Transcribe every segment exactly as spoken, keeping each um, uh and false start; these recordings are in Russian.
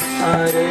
Продолжение следует...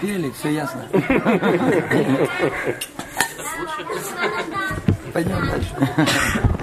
Филип, все ясно. Пойдем дальше.